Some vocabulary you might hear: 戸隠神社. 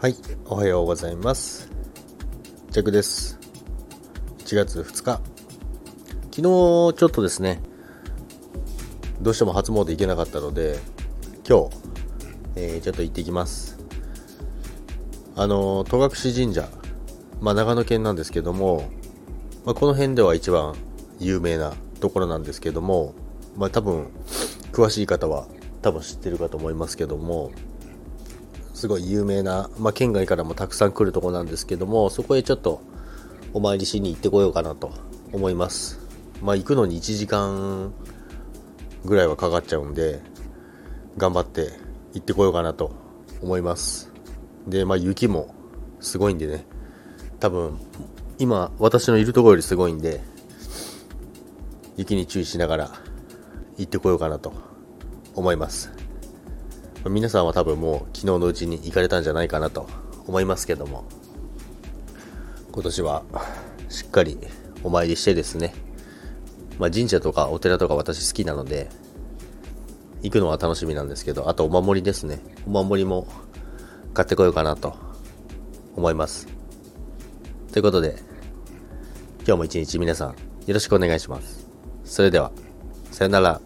はい、おはようございます。チェックです。4月2日、昨日ちょっとですね、どうしても初詣行けなかったので今日、ちょっと行ってきます。戸隠神社、長野県なんですけども、この辺では一番有名なところなんですけども、多分詳しい方は知ってるかと思いますけども、すごい有名な、県外からもたくさん来るところなんですけども、そこへちょっとお参りしに行ってこようかなと思います。行くのに1時間ぐらいはかかっちゃうんで、頑張って行ってこようかなと思います。で、雪もすごいんでね、多分今私のいるところよりすごいんで、雪に注意しながら行ってこようかなと思います。皆さんは多分もう昨日のうちに行かれたんじゃないかなと思いますけども、今年はしっかりお参りしてですね、神社とかお寺とか私好きなので行くのは楽しみなんですけど、あとお守りですね。お守りも買ってこようかなと思います。ということで今日も一日皆さんよろしくお願いします。それではさよなら。